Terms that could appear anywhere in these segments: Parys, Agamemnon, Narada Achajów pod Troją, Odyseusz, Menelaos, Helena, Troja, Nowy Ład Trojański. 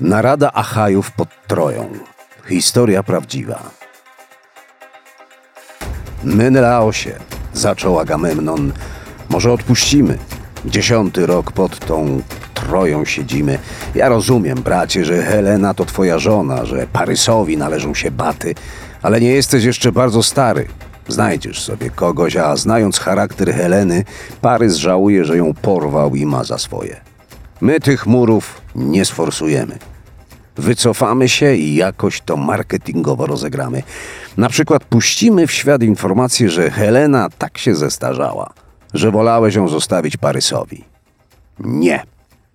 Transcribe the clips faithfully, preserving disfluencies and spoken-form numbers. Narada Achajów pod Troją. Historia prawdziwa. Menelaosie, zaczął Agamemnon, może odpuścimy. Dziesiąty rok pod tą Troją siedzimy. Ja rozumiem, bracie, że Helena to twoja żona, że Parysowi należą się baty, ale nie jesteś jeszcze bardzo stary. Znajdziesz sobie kogoś, a znając charakter Heleny, Parys żałuje, że ją porwał i ma za swoje. My tych murów nie sforsujemy. Wycofamy się i jakoś to marketingowo rozegramy. Na przykład puścimy w świat informację, że Helena tak się zestarzała, że wolałeś ją zostawić Parysowi. Nie,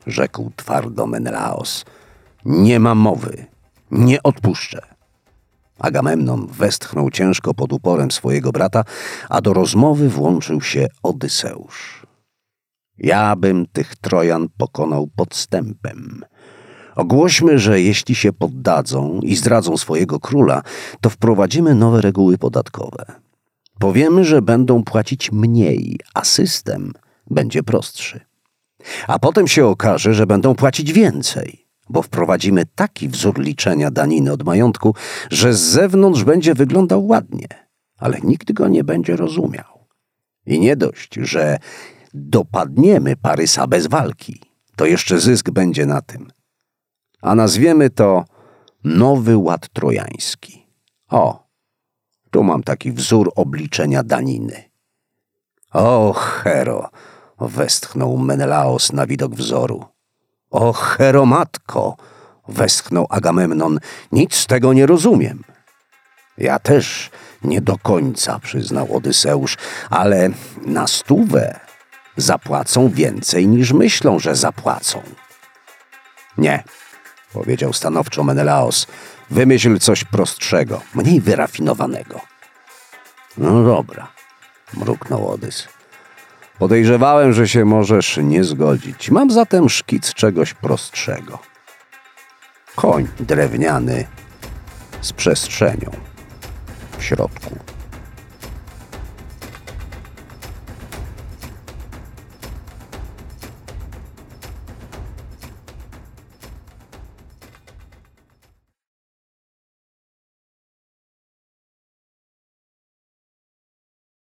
rzekł twardo Menelaos. Nie ma mowy. Nie odpuszczę. Agamemnon westchnął ciężko pod uporem swojego brata, a do rozmowy włączył się Odyseusz. Ja bym tych Trojan pokonał podstępem. Ogłośmy, że jeśli się poddadzą i zdradzą swojego króla, to wprowadzimy nowe reguły podatkowe. Powiemy, że będą płacić mniej, a system będzie prostszy. A potem się okaże, że będą płacić więcej, bo wprowadzimy taki wzór liczenia daniny od majątku, że z zewnątrz będzie wyglądał ładnie, ale nikt go nie będzie rozumiał. I nie dość, że dopadniemy Parysa bez walki, to jeszcze zysk będzie na tym. A nazwiemy to Nowy Ład Trojański. O, tu mam taki wzór obliczenia daniny. O, Hero, westchnął Menelaos na widok wzoru. O, Hero matko, westchnął Agamemnon, nic z tego nie rozumiem. Ja też nie do końca, przyznał Odyseusz, ale na stówę zapłacą więcej niż myślą, że zapłacą. Nie, powiedział stanowczo Menelaos, wymyśl coś prostszego, mniej wyrafinowanego. No dobra, mruknął Odys. Podejrzewałem, że się możesz nie zgodzić. Mam zatem szkic czegoś prostszego. Koń drewniany z przestrzenią w środku.